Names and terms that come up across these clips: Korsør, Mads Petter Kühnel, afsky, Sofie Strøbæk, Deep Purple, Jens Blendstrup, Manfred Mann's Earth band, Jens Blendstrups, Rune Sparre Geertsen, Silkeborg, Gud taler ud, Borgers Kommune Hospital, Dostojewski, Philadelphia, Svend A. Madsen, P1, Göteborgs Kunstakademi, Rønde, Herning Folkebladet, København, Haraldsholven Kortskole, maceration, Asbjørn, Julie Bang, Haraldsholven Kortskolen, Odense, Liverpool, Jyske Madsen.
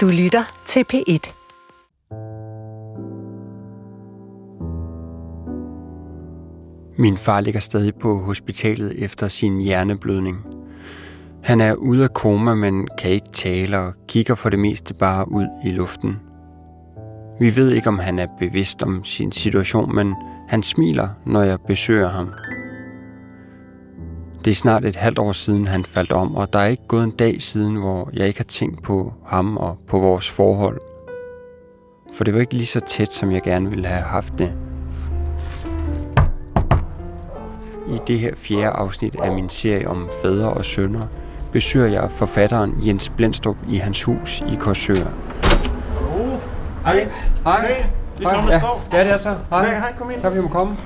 Du lytter til P1. Min far ligger stadig på hospitalet efter sin hjerneblødning. Han er ude af koma, men kan ikke tale og kigger for det meste bare ud i luften. Vi ved ikke, om han er bevidst om sin situation, men han smiler, når jeg besøger ham. Det er snart et halvt år siden, han faldt om, og der er ikke gået en dag siden, hvor jeg ikke har tænkt på ham og på vores forhold. For det var ikke lige så tæt, som jeg gerne ville have haft det. I det her 4. afsnit af min serie om fædre og sønner, besøger jeg forfatteren Jens Blendstrup i hans hus i Korsør. Hej. Hej. Ja, det er så. Hej, kom ind. Tak, vi må komme.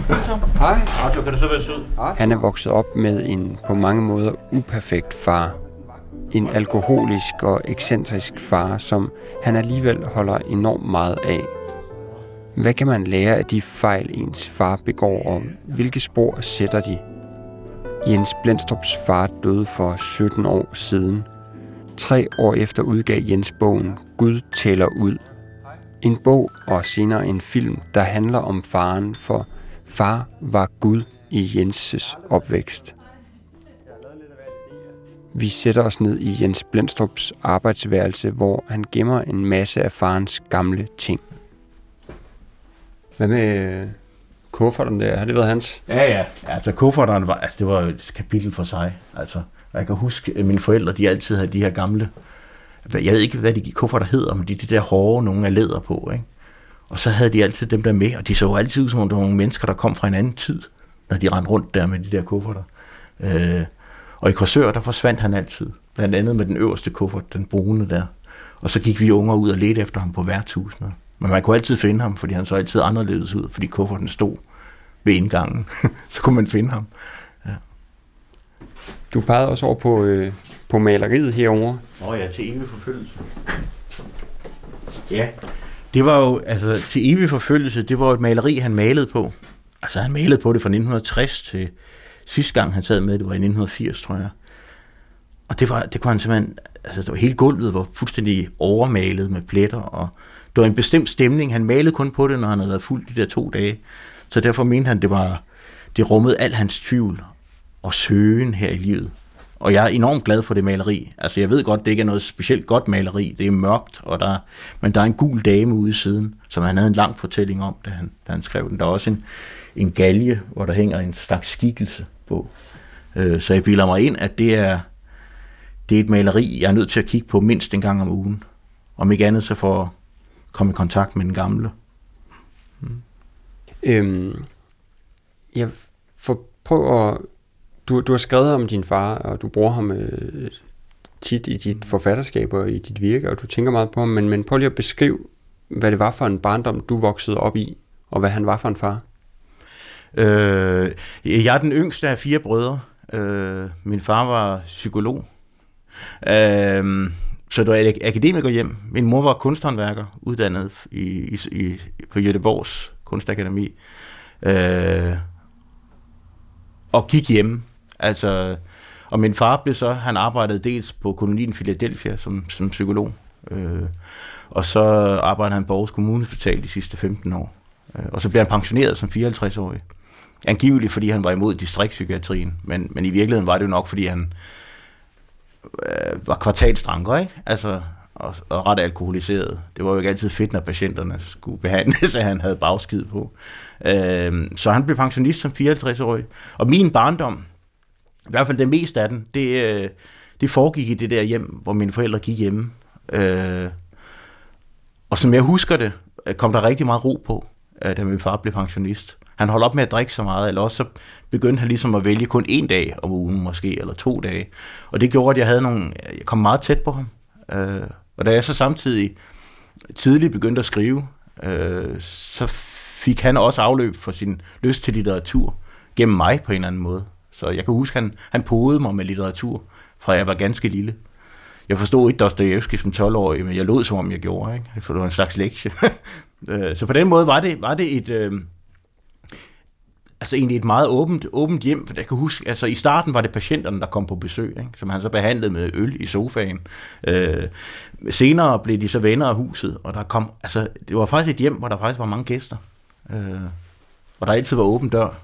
Hej. Kan du så være sød? Han er vokset op med en på mange måder uperfekt far. En alkoholisk og ekscentrisk far, som han alligevel holder enormt meget af. Hvad kan man lære af de fejl, ens far begår, og hvilke spor sætter de? Jens Blendstrups far døde for 17 år siden. 3 år efter udgav Jens bogen Gud taler ud. En bog og senere en film, der handler om faren, for far var Gud i Jenses opvækst. Vi sætter os ned i Jens Blendstrups arbejdsværelse, hvor han gemmer en masse af farens gamle ting. Hvad med kufferten der? Har det været hans? Ja. Altså kufferten var, det var et kapitel for sig. Altså, jeg kan huske, at mine forældre, de altid havde de her gamle... Jeg ved ikke, hvad de kufferter hedder, men de der hårde, nogle af læder på, ikke? Og så havde de altid dem der med, og de så jo altid ud, som om der var nogle mennesker, der kom fra en anden tid, når de rendte rundt der med de der kufferter. Og i Korsør, der forsvandt han altid, blandt andet med den øverste kuffert, den brune der. Og så gik vi unger ud og ledte efter ham på værtshusene. Men man kunne altid finde ham, fordi han så altid anderledes ud, fordi kufferten stod ved indgangen. Så kunne man finde ham. Ja. Du pegede også over på... På maleriet herovre. Ja, til evig forfølgelse. Ja, det var jo, altså til evig forfølgelse, det var et maleri, han malede på. Altså han malede på det fra 1960 til sidste gang, han sad med, det var i 1980, tror jeg. Og det kunne han simpelthen, altså det var hele gulvet var fuldstændig overmalet med pletter, og det var en bestemt stemning. Han malede kun på det, når han havde været fuld de der 2 dage. Så derfor mente han, det rummede al hans tvivl og søgen her i livet. Og jeg er enormt glad for det maleri. Altså, jeg ved godt, det ikke er noget specielt godt maleri. Det er mørkt, og men der er en gul dame ude i siden, som han havde en lang fortælling om, da han skrev den. Der er også en galge, hvor der hænger en slags skikkelse på. Så jeg bilder mig ind, at det er et maleri, jeg er nødt til at kigge på mindst en gang om ugen. Om ikke andet, så for at komme i kontakt med den gamle. Jeg prøver at... Du har skrevet om din far, og du bruger ham tit i dit forfatterskab og i dit virke, og du tænker meget på ham, men prøv lige at beskrive, hvad det var for en barndom, du voksede op i, og hvad han var for en far. Jeg er den yngste af 4 brødre. Min far var psykolog, så det var et akademikerhjem. Min mor var kunsthåndværker, uddannet på Göteborgs Kunstakademi, og gik hjemme. Altså, og min far blev så, han arbejdede dels på kolonien Philadelphia som psykolog, og så arbejdede han på Borgers Kommune Hospital de sidste 15 år. Og så blev han pensioneret som 54-årig. Angiveligt, fordi han var imod distriktspsykiatrien, men i virkeligheden var det jo nok, fordi han var kvartalsdranker, ikke? Altså, og ret alkoholiseret. Det var jo ikke altid fedt, når patienterne skulle behandles, at han havde bagskid på. Så han blev pensionist som 54-årig. Og min barndom, i hvert fald det meste af den, det foregik i det der hjem, hvor mine forældre gik hjemme. Og som jeg husker det, kom der rigtig meget ro på, da min far blev pensionist. Han holdt op med at drikke så meget, eller også så begyndte han ligesom at vælge kun 1 dag om ugen måske, eller 2 dage. Og det gjorde, at jeg kom meget tæt på ham. Og da jeg så samtidig tidligt begyndte at skrive, så fik han også afløb for sin lyst til litteratur gennem mig på en eller anden måde. Så jeg kan huske, at han podede mig med litteratur, fra jeg var ganske lille. Jeg forstod ikke Dostojewski som 12-årig, men jeg lod som om jeg gjorde, ikke? For det var en slags lektie. Så på den måde var det et... altså egentlig et meget åbent hjem, for jeg kan huske, altså i starten var det patienterne, der kom på besøg, ikke? Som han så behandlede med øl i sofaen. Senere blev de så venner af huset, og der kom, altså det var faktisk et hjem, hvor der faktisk var mange gæster, og der altid var åben dør.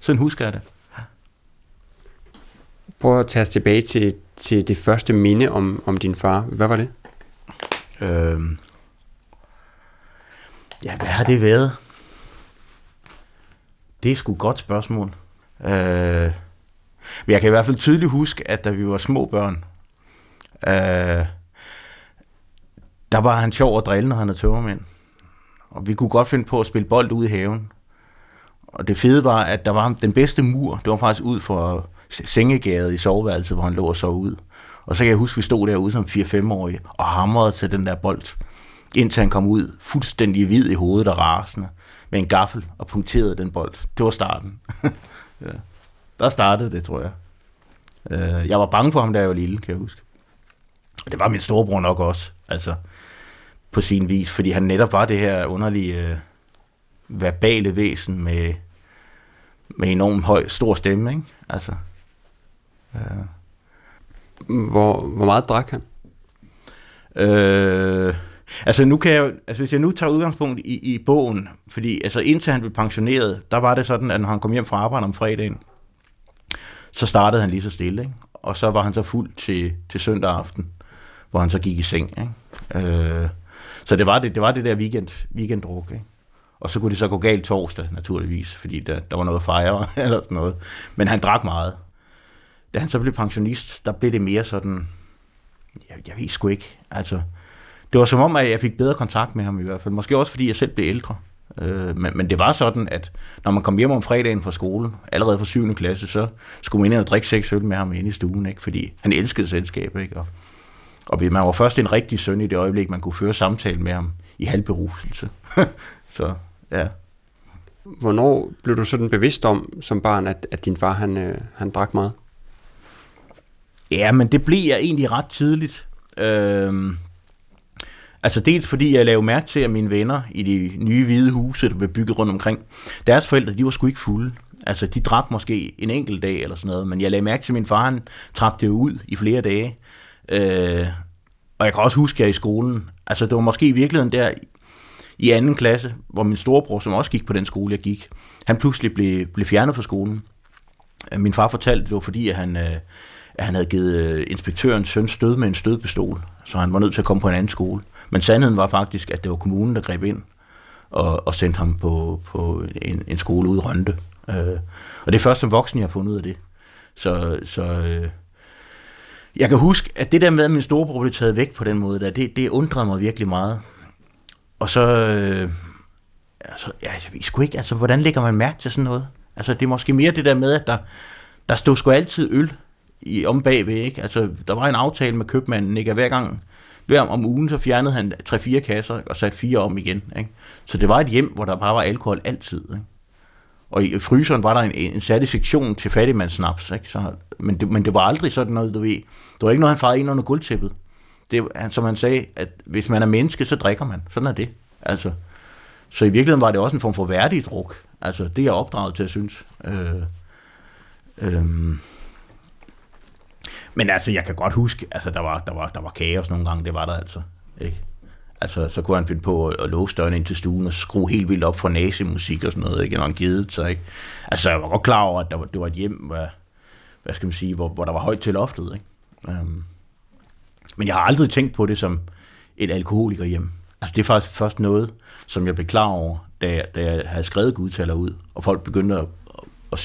Sådan husker jeg det. Prøv at tage os tilbage til det første minde om din far. Hvad var det? Ja, hvad har det været? Det er sgu et godt spørgsmål. Men jeg kan i hvert fald tydeligt huske, at da vi var små børn, der var han sjov at drille, når han er tømmermænd. Og vi kunne godt finde på at spille bold ude i haven. Og det fede var, at der var den bedste mur, det var faktisk ud for sengegæret i soveværelset, hvor han lå og sov ud. Og så kan jeg huske, vi stod derude som 4-5-årige og hamrede til den der bold, indtil han kom ud fuldstændig hvid i hovedet og rasende med en gaffel og punkterede den bold. Det var starten. Ja. Der startede det, tror jeg. Jeg var bange for ham, da jeg var lille, kan jeg huske. Og det var min storebror nok også, altså på sin vis, fordi han netop var det her underlige verbale væsen med enormt stor stemme, ikke? Altså. Hvor meget drak han? Altså nu kan jeg, altså hvis jeg nu tager udgangspunkt i bogen, fordi altså indtil han blev pensioneret, der var det sådan, at når han kom hjem fra arbejde om fredagen, så startede han lige så stille, ikke? Og så var han så fuld til søndag aften, hvor han så gik i seng, ikke? Så det var det der weekenddruk, ikke? Og så kunne det så gå galt torsdag, naturligvis, fordi der var noget at fejre eller sådan noget. Men han drak meget. Da han så blev pensionist, der blev det mere sådan, jeg ved sgu ikke, altså. Det var som om, at jeg fik bedre kontakt med ham i hvert fald. Måske også, fordi jeg selv blev ældre. Men det var sådan, at når man kom hjem om fredagen fra skole, allerede fra 7. klasse, så skulle man ind og drikke 6 øl med ham inde i stuen, ikke? Fordi han elskede selskab, ikke? Og man var først en rigtig søn i det øjeblik, man kunne føre samtale med ham i halvberuselse. Så, ja. Hvornår blev du sådan bevidst om, som barn, at din far, han drak meget? Ja, men det blev jeg egentlig ret tidligt. Altså dels fordi jeg lavede mærke til, at mine venner i de nye hvide huse, der blev bygget rundt omkring, deres forældre, de var sgu ikke fulde. Altså de drak måske en enkelt dag eller sådan noget, men jeg lagde mærke til, at min far, han trak det ud i flere dage. Og jeg kan også huske, at jeg i skolen, altså det var måske i virkeligheden der i 2. klasse, hvor min storebror, som også gik på den skole, jeg gik, han pludselig blev fjernet fra skolen. Min far fortalte, det var fordi, at han havde givet inspektørens søn stød med en stødpistol, så han var nødt til at komme på en anden skole. Men sandheden var faktisk, at det var kommunen, der greb ind og sendte ham på en skole ude i Rønde. Og det er først som voksen, jeg har fundet ud af det. Så jeg kan huske, at det der med, at min storebror blev taget væk på den måde, der, det undrede mig virkelig meget. Og så, jeg ved sgu ikke, altså hvordan lægger man mærke til sådan noget? Altså det er måske mere det der med, at der stod sgu altid øl om bagved, ikke? Altså der var en aftale med købmanden, ikke? Hver om ugen, så fjernede han 3-4 kasser og satte 4 om igen, ikke? Så det var et hjem, hvor der bare var alkohol altid, ikke? Og i fryseren var der en særlig sektion til fattigmandssnaps, ikke? Så, men det var aldrig sådan noget, du ved. Det var ikke noget, han farede ind under guldtæppet. Det, som han sagde, at hvis man er menneske, så drikker man. Sådan er det. Altså, så i virkeligheden var det også en form for værdig druk. Altså, det er jeg opdraget til at synes. Men altså, jeg kan godt huske, altså der var kaos nogle gange, det var der altså, ikke? Altså, så kunne han finde på at låse døren ind til stuen og skrue helt vildt op for nazimusik og sådan noget, ikke? Når han gedede sig, ikke? Altså, jeg var godt klar over, at det var et hjem, hvad skal man sige, hvor der var højt til loftet, ikke? Men jeg har aldrig tænkt på det som et alkoholikerhjem. Altså, det er faktisk først noget, som jeg blev klar over, da jeg havde skrevet Gud taler ud, og folk begyndte at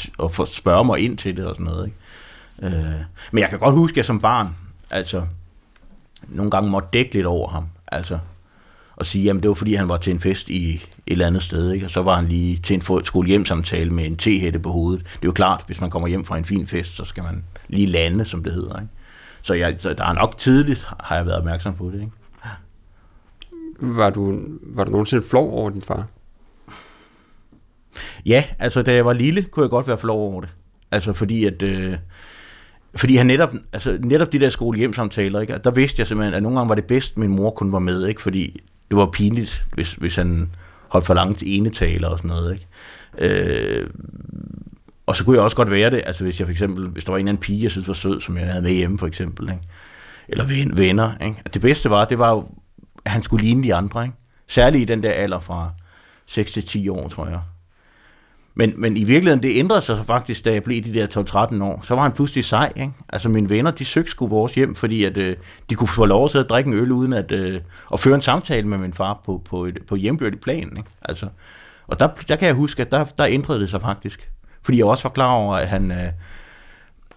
spørge mig ind til det og sådan noget, ikke? Men jeg kan godt huske, at jeg som barn, altså, nogle gange måtte dække lidt over ham, altså, og sige, jamen det var fordi, han var til en fest i et eller andet sted, ikke? Og så var han lige til en skole-hjem-samtale med en tehætte på hovedet. Det er jo klart, hvis man kommer hjem fra en fin fest, så skal man lige lande, som det hedder, ikke? Så der er nok tidligt, har jeg været opmærksom på det, ikke? Ja. Var du nogensinde flov over din far? Ja, altså, da jeg var lille, kunne jeg godt være flov over det. Altså fordi han netop de der skole-hjem-samtaler, ikke? Der vidste jeg simpelthen, at nogle gange var det bedst, min mor kun var med, ikke? Fordi det var pinligt, hvis han holdt for langt enetaler og sådan noget, ikke? Og så kunne jeg også godt være det, altså hvis jeg for eksempel, hvis der var en eller anden pige, jeg synes var sød, som jeg havde med hjemme for eksempel, ikke? Eller venner, ikke? Det bedste var, det var jo, at han skulle ligne de andre, ikke? Særligt i den der alder fra 6 til 10 år, tror jeg. Men i virkeligheden, det ændrede sig så faktisk, da jeg blev de der 12-13 år. Så var han pludselig sej, ikke? Altså mine venner, de søgte sgu vores hjem, fordi at, de kunne få lov at sidde og drikke en øl, uden at og føre en samtale med min far på hjembyrdigt plan, ikke? Altså, og der kan jeg huske, at der ændrede det sig faktisk. Fordi jeg også var klar over, at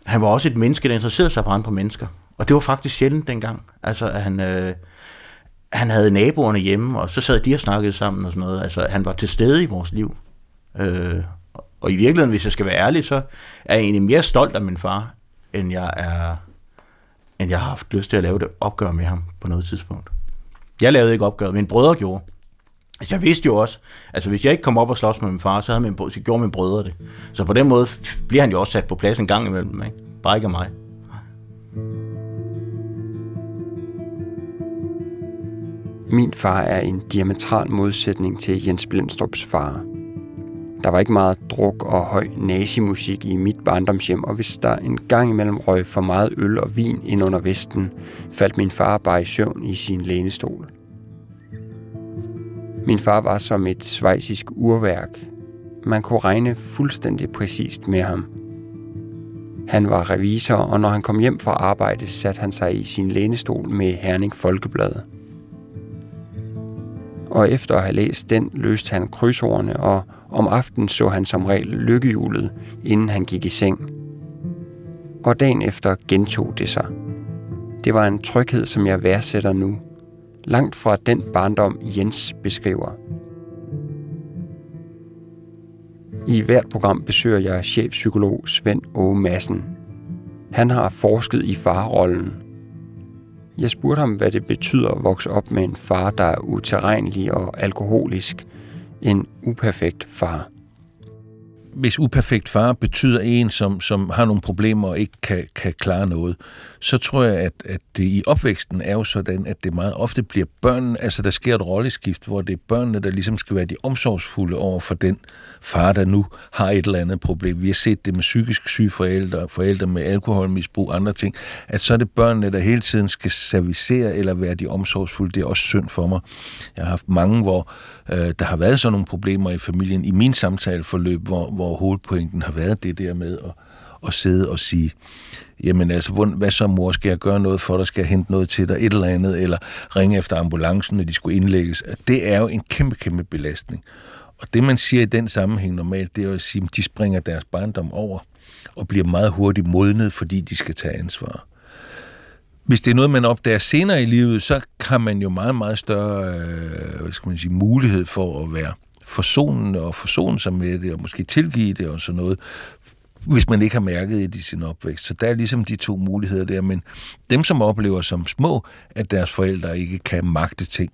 han var også et menneske, der interesserede sig for andre mennesker. Og det var faktisk sjældent dengang. Altså, at han havde naboerne hjemme, og så sad de og snakkede sammen og sådan noget. Altså, han var til stede i vores liv. Og i virkeligheden, hvis jeg skal være ærlig, så er jeg egentlig mere stolt af min far, end jeg har haft lyst til at lave det opgør med ham på noget tidspunkt. Jeg lavede ikke opgøret, mine brødre gjorde. Altså, jeg vidste jo også, altså hvis jeg ikke kom op og slås med min far, så gjorde mine brødre det. Så på den måde bliver han jo også sat på plads en gang imellem, ikke? Bare ikke af mig. Min far er en diametral modsætning til Jens Blendstrups far. Der var ikke meget druk og høj nazimusik i mit barndomshjem, og hvis der en gang imellem røg for meget øl og vin ind under vesten, faldt min far bare i søvn i sin lænestol. Min far var som et schweizisk urværk. Man kunne regne fuldstændig præcist med ham. Han var revisor, og når han kom hjem fra arbejde, satte han sig i sin lænestol med Herning Folkebladet. Og efter at have læst den, løste han krydsordene, og om aftenen så han som regel lykkehjulet, inden han gik i seng. Og dagen efter gentog det sig. Det var en tryghed, som jeg værdsætter nu. Langt fra den barndom, Jens beskriver. I hvert program besøger jeg chefpsykolog Svend A. Madsen. Han har forsket i farrollen. Jeg spurgte ham, hvad det betyder at vokse op med en far, der er utilregnelig og alkoholisk. En uperfekt far. Hvis uperfekt far betyder en, som har nogle problemer og ikke kan klare noget, så tror jeg, at det i opvæksten er jo sådan, at det meget ofte bliver børnene, altså der sker et rolleskift, hvor det er børnene, der ligesom skal være de omsorgsfulde over for den far, der nu har et eller andet problem. Vi har set det med psykisk syge forældre, forældre med alkoholmisbrug og andre ting, at så er det børnene, der hele tiden skal servicere eller være de omsorgsfulde. Det er også synd for mig. Jeg har haft mange, hvor der har været sådan nogle problemer i familien i min samtaleforløb, hvor hovedpointen har været det der med at sidde og sige, jamen altså, hvad så mor, skal jeg gøre noget for dig, skal jeg hente noget til dig, et eller andet, eller ringe efter ambulancen, når de skulle indlægges. Det er jo en kæmpe, kæmpe belastning. Og det, man siger i den sammenhæng normalt, det er jo at sige, at de springer deres barndom over og bliver meget hurtigt modnet, fordi de skal tage ansvar. Hvis det er noget, man opdager senere i livet, så har man jo meget, meget større mulighed for at være forsonende og forsone sig med det, og måske tilgive det og sådan noget, hvis man ikke har mærket det i sin opvækst. Så der er ligesom de to muligheder der, men dem, som oplever som små, at deres forældre ikke kan magte ting,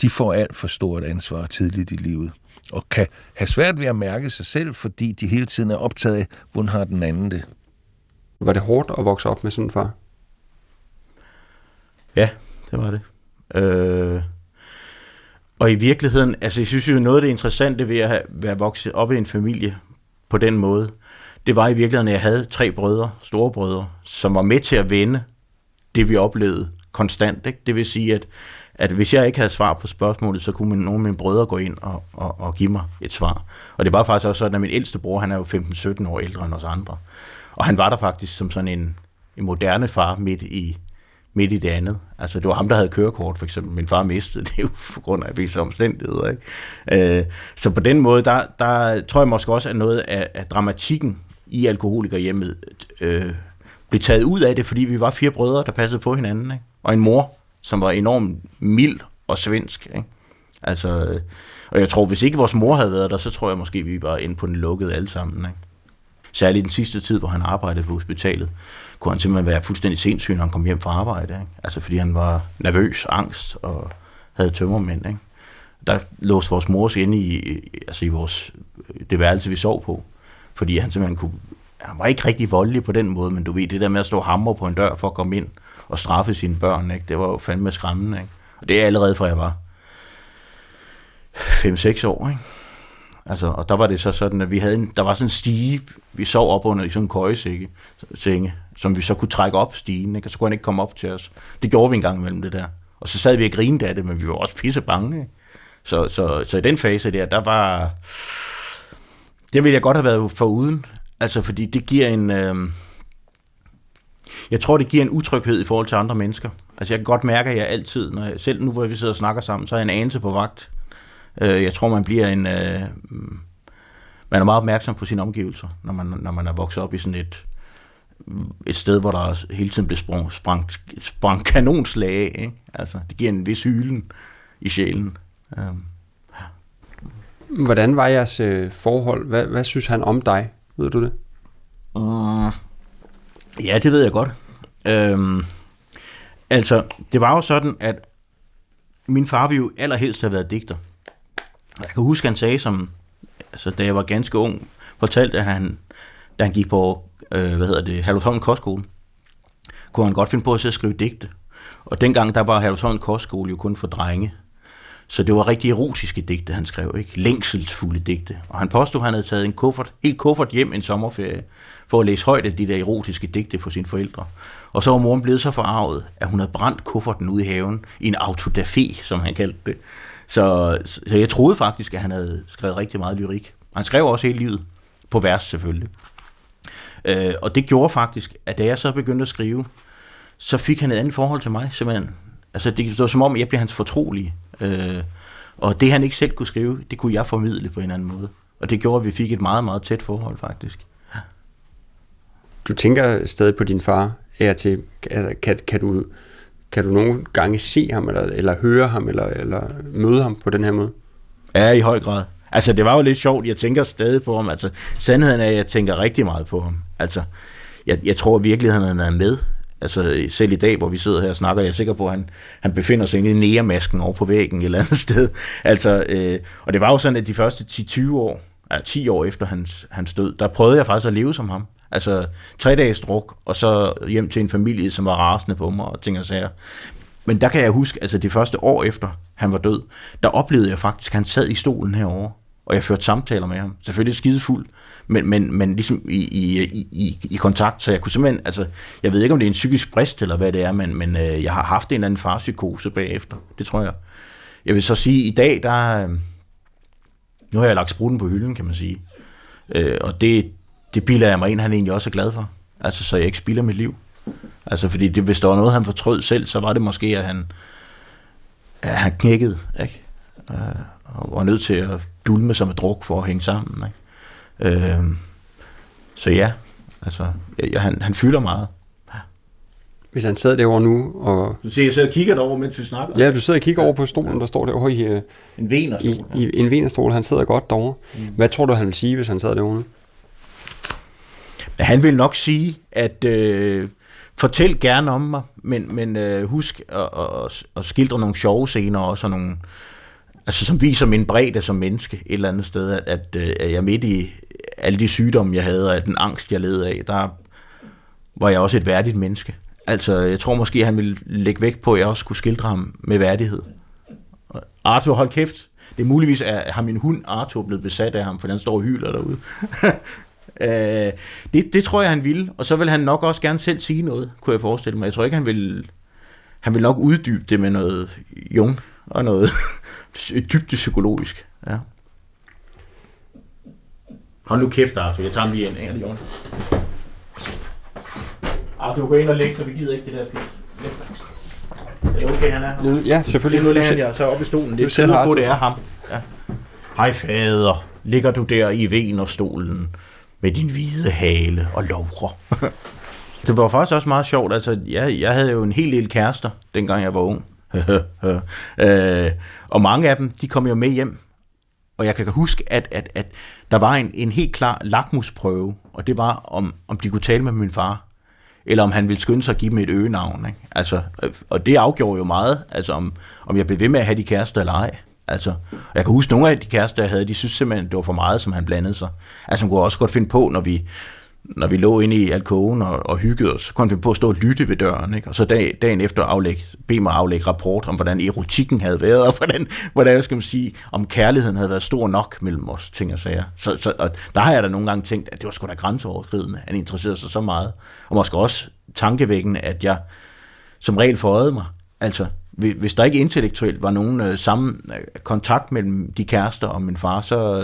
de får alt for stort ansvar tidligt i livet, og kan have svært ved at mærke sig selv, fordi de hele tiden er optaget af, hvordan har den anden det. Var det hårdt at vokse op med sådan en far? Ja, det var det. Og i virkeligheden, altså jeg synes jo noget af det interessante ved at være vokset op i en familie på den måde, det var i virkeligheden, at jeg havde tre brødre, store brødre, som var med til at vende det, vi oplevede konstant, ikke? Det vil sige, at hvis jeg ikke havde svar på spørgsmålet, så kunne nogle af mine brødre gå ind og give mig et svar. Og det var faktisk også sådan, at min ældste bror, han er jo 15-17 år ældre end os andre. Og han var der faktisk som sådan en moderne far midt i det andet. Altså, det var ham, der havde kørekort, for eksempel. Min far mistede det jo på grund af visse omstændigheder, ikke? Så på den måde, der tror jeg måske også, at noget af dramatikken i alkoholikerhjemmet blev taget ud af det, fordi vi var fire brødre, der passede på hinanden, ikke? Og en mor, som var enormt mild og svensk, ikke? Altså, og jeg tror, hvis ikke vores mor havde været der, så tror jeg måske, vi var inde på den lukkede alle sammen, ikke? Særligt den sidste tid, hvor han arbejdede på hospitalet, kunne han simpelthen være fuldstændig sindssyg, når han kom hjem fra arbejde, ikke? Altså fordi han var nervøs, angst og havde tømmermænd, ikke? Der låste vores mor sig inde i vores, det værelse, vi sov på, fordi han simpelthen han var ikke rigtig voldelig på den måde, men du ved, det der med at stå hammer på en dør for at komme ind og straffe sine børn, ikke? Det var jo fandme skræmmende, ikke? Og det er allerede fra jeg var 5-6 år, ikke? Altså, og der var det så sådan, at vi havde der var sådan en stige, vi sov op under i sådan en køjesenge, som vi så kunne trække op stigen, ikke? Og så kunne han ikke komme op til os. Det gjorde vi en gang imellem det der. Og så sad vi og grinede af det, men vi var også pisse bange, ikke? Så i den fase der var... Det ville jeg godt have været foruden, altså fordi det giver en... Jeg tror, det giver en utryghed i forhold til andre mennesker. Altså jeg kan godt mærke, at jeg altid, når jeg, selv nu hvor vi sidder og snakker sammen, så er jeg en anelse på vagt. Jeg tror, man bliver en... Man er meget opmærksom på sine omgivelser, når man er vokset op i sådan et sted, hvor der hele tiden bliver sprang kanonslag af, ikke? Altså det giver en vis hylen i sjælen. Hvordan var jeres forhold? Hvad synes han om dig? Ved du det? Ja, det ved jeg godt. Altså, det var jo sådan, at min far ville jo allerhelst have været digter. Jeg kan huske, han sagde, da jeg var ganske ung, fortalte, at han, da han gik på Haraldsholven Kortskolen, kunne han godt finde på at sidde og skrive digte. Og dengang, der var Haraldsholven Kortskole jo kun for drenge. Så det var rigtig erotiske digte, han skrev, ikke? Længselsfulde digte. Og han påstod, at han havde taget en kuffert hjem en sommerferie, for at læse højt af de der erotiske digte for sine forældre. Og så var moren blevet så forarvet, at hun havde brændt kufferten ude i haven i en autodafé, som han kaldte det. Så jeg troede faktisk, at han havde skrevet rigtig meget lyrik. Han skrev også hele livet, på vers selvfølgelig. Og det gjorde faktisk, at da jeg så begyndte at skrive, så fik han et andet forhold til mig, simpelthen. Altså det var som om, jeg blev hans fortrolige. Og det han ikke selv kunne skrive, det kunne jeg formidle på en anden måde. Og det gjorde, at vi fik et meget, meget tæt forhold faktisk. Ja. Du tænker stadig på din far her til. Altså, kan du nogle gange se ham, eller høre ham, eller møde ham på den her måde? Ja, i høj grad. Altså det var jo lidt sjovt, jeg tænker stadig på ham. Altså sandheden er, at jeg tænker rigtig meget på ham. Altså jeg tror virkelig, han er med. Altså selv i dag, hvor vi sidder her og snakker, jeg er sikker på, at han befinder sig inde i næremasken over på væggen et eller andet sted. Altså, og det var jo sådan, at de første 10-20 år, 10 år efter hans død, der prøvede jeg faktisk at leve som ham. Altså 3 dages druk, og så hjem til en familie, som var rasende på mig og ting og sager. Men der kan jeg huske, altså det første år efter han var død, der oplevede jeg faktisk, at han sad i stolen herovre, og jeg førte samtaler med ham. Selvfølgelig skidefuld, men ligesom i kontakt, så jeg kunne simpelthen, altså, jeg ved ikke, om det er en psykisk brist, eller hvad det er, men jeg har haft en eller anden farpsykose bagefter, det tror jeg. Jeg vil så sige, i dag, der, nu har jeg lagt spruten på hylden, kan man sige, og det bilder jeg mig ind, han egentlig også er glad for, altså, så jeg ikke spilder mit liv. Altså, fordi det, hvis der var noget, han fortrød selv, så var det måske, at han knækkede, ikke? Og var nødt til at dulme sig med druk for at hænge sammen, ikke? Så ja, altså han fylder meget. Ja. Hvis han sad derovre nu og... Du siger, jeg sidder og kigger derovre, mens vi snakker. Ja, du sidder og kigger over på stolen, der står derovre i... En venerstol. I en venerstol, han sidder godt derovre. Mm. Hvad tror du, han vil sige, hvis han sad derovre nu? Han vil nok sige, at fortæl gerne om mig, men husk at skildre nogle sjove scener også, og nogle... Altså som viser min bredde som menneske et eller andet sted, at jeg midt i alle de sygdomme, jeg havde, og den angst, jeg led af, der var jeg også et værdigt menneske. Altså jeg tror måske, han ville lægge vægt på, at jeg også kunne skildre ham med værdighed. Arthur, hold kæft. Det er muligvis, at har min hund Arthur blevet besat af ham, for han står og hyler derude. det tror jeg, han ville. Og så vil han nok også gerne selv sige noget, kunne jeg forestille mig. Jeg tror ikke, han vil nok uddybe det med noget Jung og noget dybt psykologisk. Ja. Hold nu kæft, Arthur. Jeg tager ham lige ind. Arthur, gå ind og læg, så vi gider ikke det der spil. Er det okay, han er her? Ja, selvfølgelig. Nu lader jeg så op i stolen. Det er på, det er ham. Ja. Hej fader, ligger du der i venerstolen med din hvide hale og lovre? Det var faktisk også meget sjovt. Altså, jeg havde jo en hel del kærester, dengang jeg var ung. Og mange af dem, de kom jo med hjem. Og jeg kan huske, at der var en helt klar lakmusprøve, og det var, om de kunne tale med min far, eller om han ville skynde sig at give dem et øgenavn. Ikke? Altså, og det afgjorde jo meget, altså, om jeg blev ved med at have de kærester eller ej. Altså, jeg kan huske, nogle af de kærester, jeg havde, de synes simpelthen, det var for meget, som han blandede sig. Altså, han kunne også godt finde på, når vi... når vi lå inde i alkoven og hyggede os, så kom vi på at stå og lytte ved døren, ikke? Og så dagen efter bede mig aflægge rapport om, hvordan erotikken havde været, og hvordan skal man sige, om kærligheden havde været stor nok mellem os, ting og sager. Så og der har jeg da nogle gange tænkt, at det var sgu da grænseoverskridende. Han interesserede sig så meget. Og måske også tankevækkende, at jeg som regel forøjede mig. Altså, hvis der ikke intellektuelt var nogen sammen kontakt mellem de kærester og min far,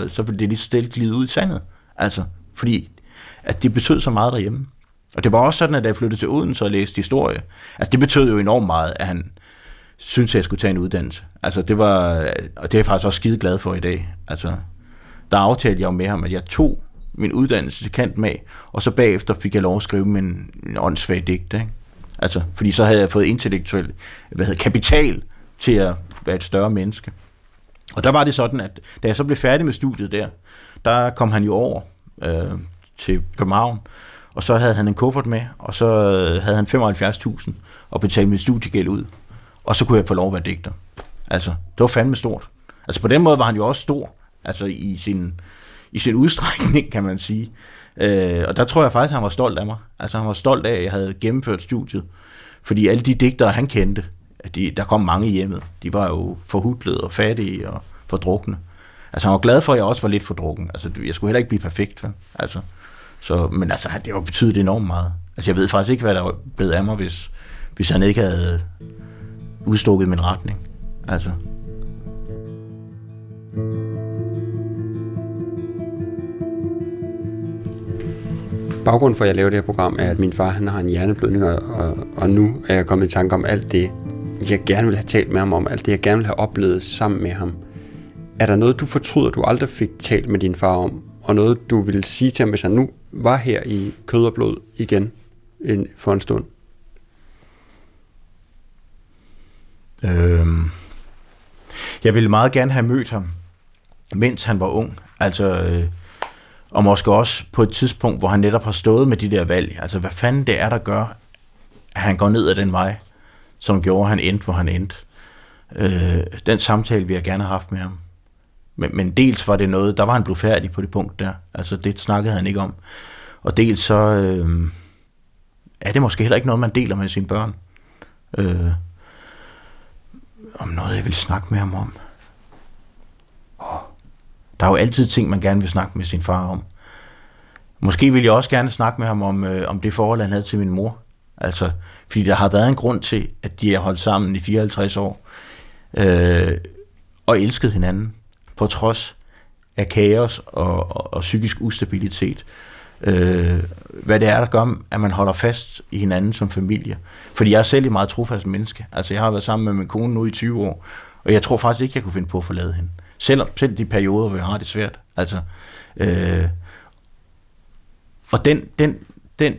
så ville det lige stille glide ud i sandet. Altså, fordi at det betød så meget derhjemme. Og det var også sådan, at da jeg flyttede til Odense og læste historie, altså det betød jo enormt meget, at han syntes, at jeg skulle tage en uddannelse. Altså det var, og det er jeg faktisk også skide glad for i dag. Altså, der aftalte jeg jo med ham, at jeg tog min uddannelse til kant med, og så bagefter fik jeg lov at skrive min åndssvag digt, ikke? Altså, fordi så havde jeg fået intellektuel kapital til at være et større menneske. Og der var det sådan, at da jeg så blev færdig med studiet der kom han jo over til København, og så havde han en kuffert med, og så havde han 75.000 og betalte mit studiegæld ud, og så kunne jeg få lov at være digter. Altså, det var fandme stort. Altså, på den måde var han jo også stor, altså i sin udstrækning, kan man sige. Og der tror jeg faktisk, at han var stolt af mig. Altså, han var stolt af, at jeg havde gennemført studiet, fordi alle de digtere, han kendte, der kom mange i hjemmet, de var jo forhutlede og fattige og fordrukne. Altså, han var glad for, at jeg også var lidt fordrukken. Altså, jeg skulle heller ikke blive perfekt, vel? Altså, men altså, det har betydet enormt meget. Altså, jeg ved faktisk ikke, hvad der var blevet af mig, hvis han ikke havde udstukket min retning. Altså. Baggrunden for, at jeg laver det her program, er, at min far han har en hjerneblødning, og nu er jeg kommet i tanke om alt det, jeg gerne vil have talt med ham om, alt det, jeg gerne vil have oplevet sammen med ham. Er der noget, du fortryder, du aldrig fik talt med din far om, og noget, du ville sige til ham, hvis han nu var her i kød og blod igen for en stund? Jeg ville meget gerne have mødt ham, mens han var ung. Altså, og måske også på et tidspunkt, hvor han netop har stået med de der valg. Altså, hvad fanden det er, der gør, at han går ned ad den vej, som gjorde, at han endte, hvor han endte. Den samtale, vi har gerne haft med ham. Men dels var det noget, der var han blevet færdig på det punkt der. Altså, det snakkede han ikke om. Og dels så er det måske heller ikke noget, man deler med sine børn. Om noget, jeg vil snakke med ham om. Der er jo altid ting, man gerne vil snakke med sin far om. Måske ville jeg også gerne snakke med ham om det forhold, han havde til min mor. Altså, fordi der har været en grund til, at de har holdt sammen i 54 år. Og elsket hinanden. På trods af kaos og psykisk ustabilitet. Hvad det er, der gør, at man holder fast i hinanden som familie. Fordi jeg er selv et meget trofast menneske. Altså, jeg har været sammen med min kone nu i 20 år, og jeg tror faktisk ikke, jeg kunne finde på at forlade hende. Selv de perioder, hvor jeg har det svært. Altså, og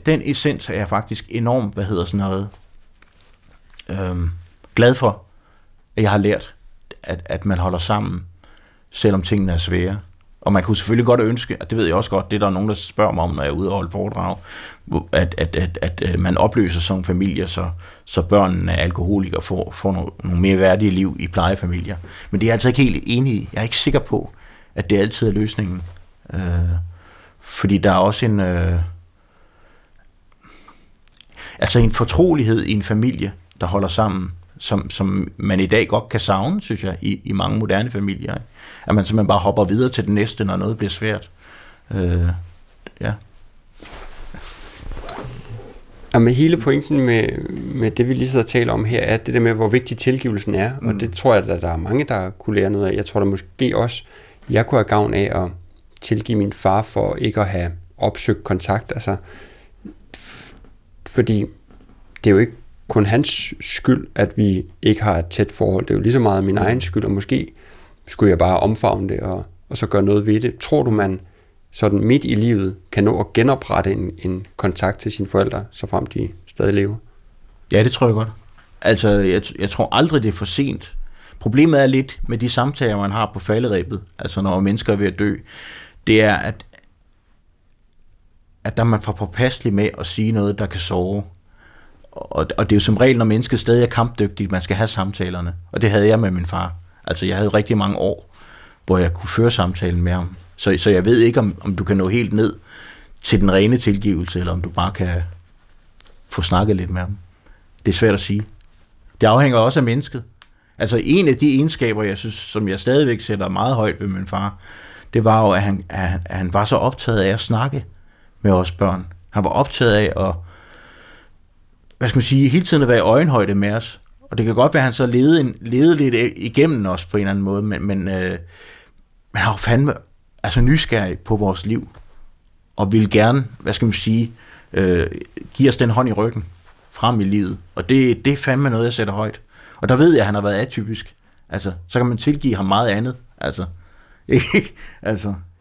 den essens er jeg faktisk enormt, glad for, at jeg har lært, at man holder sammen, selvom tingene er svære. Og man kunne selvfølgelig godt ønske, og det ved jeg også godt, det er der nogen, der spørger mig om, når jeg er ude og holde foredrag, at man opløser sådan en familie, så børnene er alkoholikere og får nogle mere værdige liv i plejefamilier. Men det er jeg altså ikke helt enig i. Jeg er ikke sikker på, at det altid er løsningen. Fordi der er også en fortrolighed i en familie, der holder sammen, som man i dag godt kan savne, synes jeg, i mange moderne familier. Ikke? At man simpelthen bare hopper videre til det næste, når noget bliver svært. Og med hele pointen med det, vi lige sidder og taler om her, er det der med, hvor vigtig tilgivelsen er. Og det tror jeg, at der er mange, der kunne lære noget af. Jeg tror da måske også, jeg kunne have gavn af at tilgive min far for ikke at have opsøgt kontakt. Altså, fordi det er jo ikke kun hans skyld, at vi ikke har et tæt forhold. Det er jo lige så meget min egen skyld, og måske skulle jeg bare omfavne det og så gøre noget ved det. Tror du, man sådan midt i livet kan nå at genoprette en kontakt til sine forældre, såfrem de stadig lever? Ja, det tror jeg godt. Altså, jeg tror aldrig, det er for sent. Problemet er lidt med de samtaler, man har på falderebet, altså når mennesker er ved at dø, det er, at der er man for påpasselig med at sige noget, der kan såre. Og det er jo som regel, når mennesket stadig er kampdygtigt, man skal have samtalerne. Og det havde jeg med min far. Altså, jeg havde rigtig mange år, hvor jeg kunne føre samtalen med ham. Så jeg ved ikke, om du kan nå helt ned til den rene tilgivelse, eller om du bare kan få snakket lidt med ham. Det er svært at sige. Det afhænger også af mennesket. Altså en af de egenskaber, jeg synes, som jeg stadigvæk sætter meget højt ved min far, det var jo, at han var så optaget af at snakke med os børn. Han var optaget af at, hele tiden at være i øjenhøjde med os. Og det kan godt være, at han så levede lidt igennem os på en eller anden måde, men man har jo fandme nysgerrig på vores liv, og ville gerne, give os den hånd i ryggen frem i livet. Og det er fandme noget, jeg sætter højt. Og der ved jeg, at han har været atypisk. Altså, så kan man tilgive ham meget andet.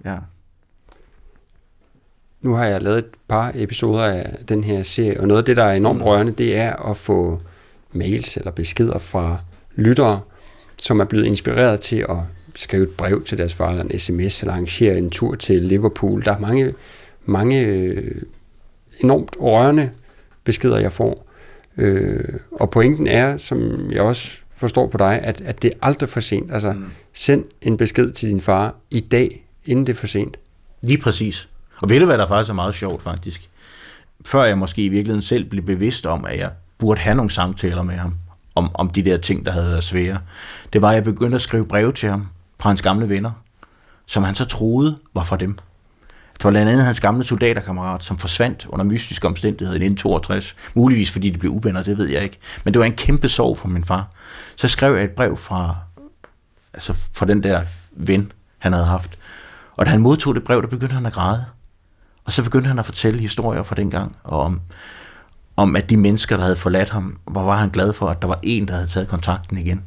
Ja. Nu har jeg lavet et par episoder af den her serie, og noget af det, der er enormt rørende, det er at få mails eller beskeder fra lyttere, som er blevet inspireret til at skrive et brev til deres far, eller en sms, eller arrangere en tur til Liverpool. Der er mange enormt rørende beskeder, jeg får. Og pointen er, som jeg også forstår på dig, at det er aldrig for sent. Altså, send en besked til din far i dag, inden det er for sent. Lige præcis. Og ved du, hvad der faktisk er meget sjovt, faktisk? Før jeg måske i virkeligheden selv blev bevidst om, at jeg burde have nogle samtaler med ham om de der ting, der havde været svære. Det var, at jeg begyndte at skrive breve til ham fra hans gamle venner, som han så troede var fra dem. Det var blandt andet hans gamle soldaterkammerat, som forsvandt under mystiske omstændigheder i 1962. Muligvis fordi de blev uvenner, det ved jeg ikke. Men det var en kæmpe sorg for min far. Så skrev jeg et brev fra den der ven, han havde haft. Og da han modtog det brev, der begyndte han at græde. Og så begyndte han at fortælle historier fra dengang, og om at de mennesker, der havde forladt ham, var han glad for, at der var en, der havde taget kontakten igen.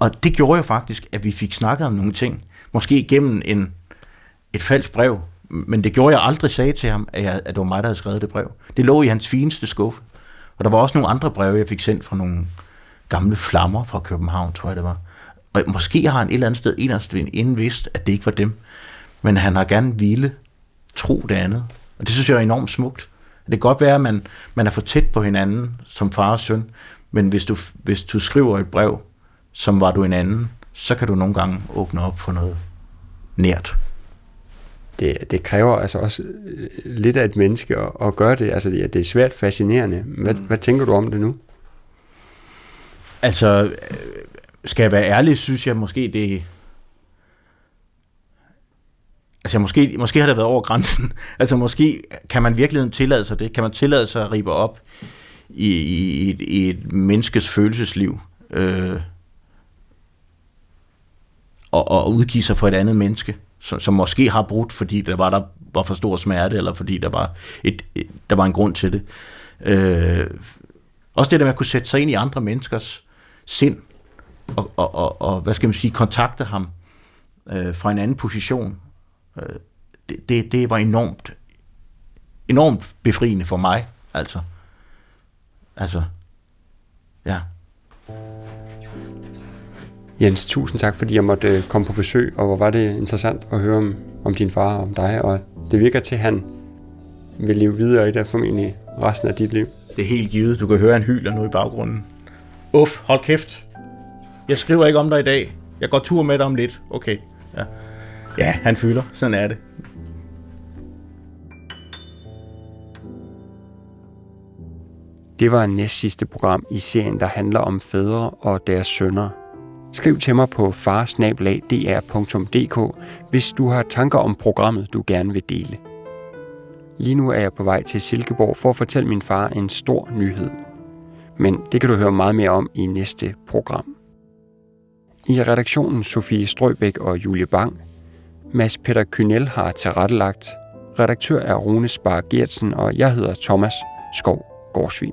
Og det gjorde jo faktisk, at vi fik snakket om nogle ting. Måske gennem et falsk brev, men det gjorde, jeg aldrig sagde til ham, at det var mig, der havde skrevet det brev. Det lå i hans fineste skuffe. Og der var også nogle andre breve, jeg fik sendt fra nogle gamle flammer fra København, tror jeg det var. Og måske har han et eller andet sted inden vidst, at det ikke var dem. Men han har gerne ville tro det andet. Og det synes jeg er enormt smukt. Det kan godt være, at man er for tæt på hinanden som far og søn, men hvis du skriver et brev, som var du en anden, så kan du nogle gange åbne op for noget nært. Det kræver altså også lidt af et menneske at gøre det. Altså det er svært fascinerende. Hvad tænker du om det nu? Altså, skal jeg være ærlig, synes jeg måske det... Altså måske har det været over grænsen. Altså måske kan man virkelig tillade sig det. Kan man tillade sig at ribe op i et menneskes følelsesliv og udgive sig for et andet menneske, som måske har brudt, fordi der var for stor smerte, eller fordi der var en grund til det. Også det der med at kunne sætte sig ind i andre menneskers sind og kontakte ham fra en anden position. Det var enormt befriende for mig, ja. Jens, tusind tak, fordi jeg måtte komme på besøg, og hvor var det interessant at høre om din far og om dig, og det virker til, at han vil leve videre i det formentlig resten af dit liv. Det er helt givet. Du kan høre, han hyler nu i baggrunden. Uff, hold kæft. Jeg skriver ikke om dig i dag. Jeg går tur med dig om lidt. Okay, ja. Ja, han føler. Sådan er det. Det var næstsidste program i serien, der handler om fædre og deres sønner. Skriv til mig på far@dr.dk, hvis du har tanker om programmet, du gerne vil dele. Lige nu er jeg på vej til Silkeborg for at fortælle min far en stor nyhed. Men det kan du høre meget mere om i næste program. I redaktionen Sofie Strøbæk og Julie Bang. Mads Petter Kühnel har tilrettelagt. Redaktør er Rune Sparre Geertsen, og jeg hedder Thomas Skov Gaardsvig.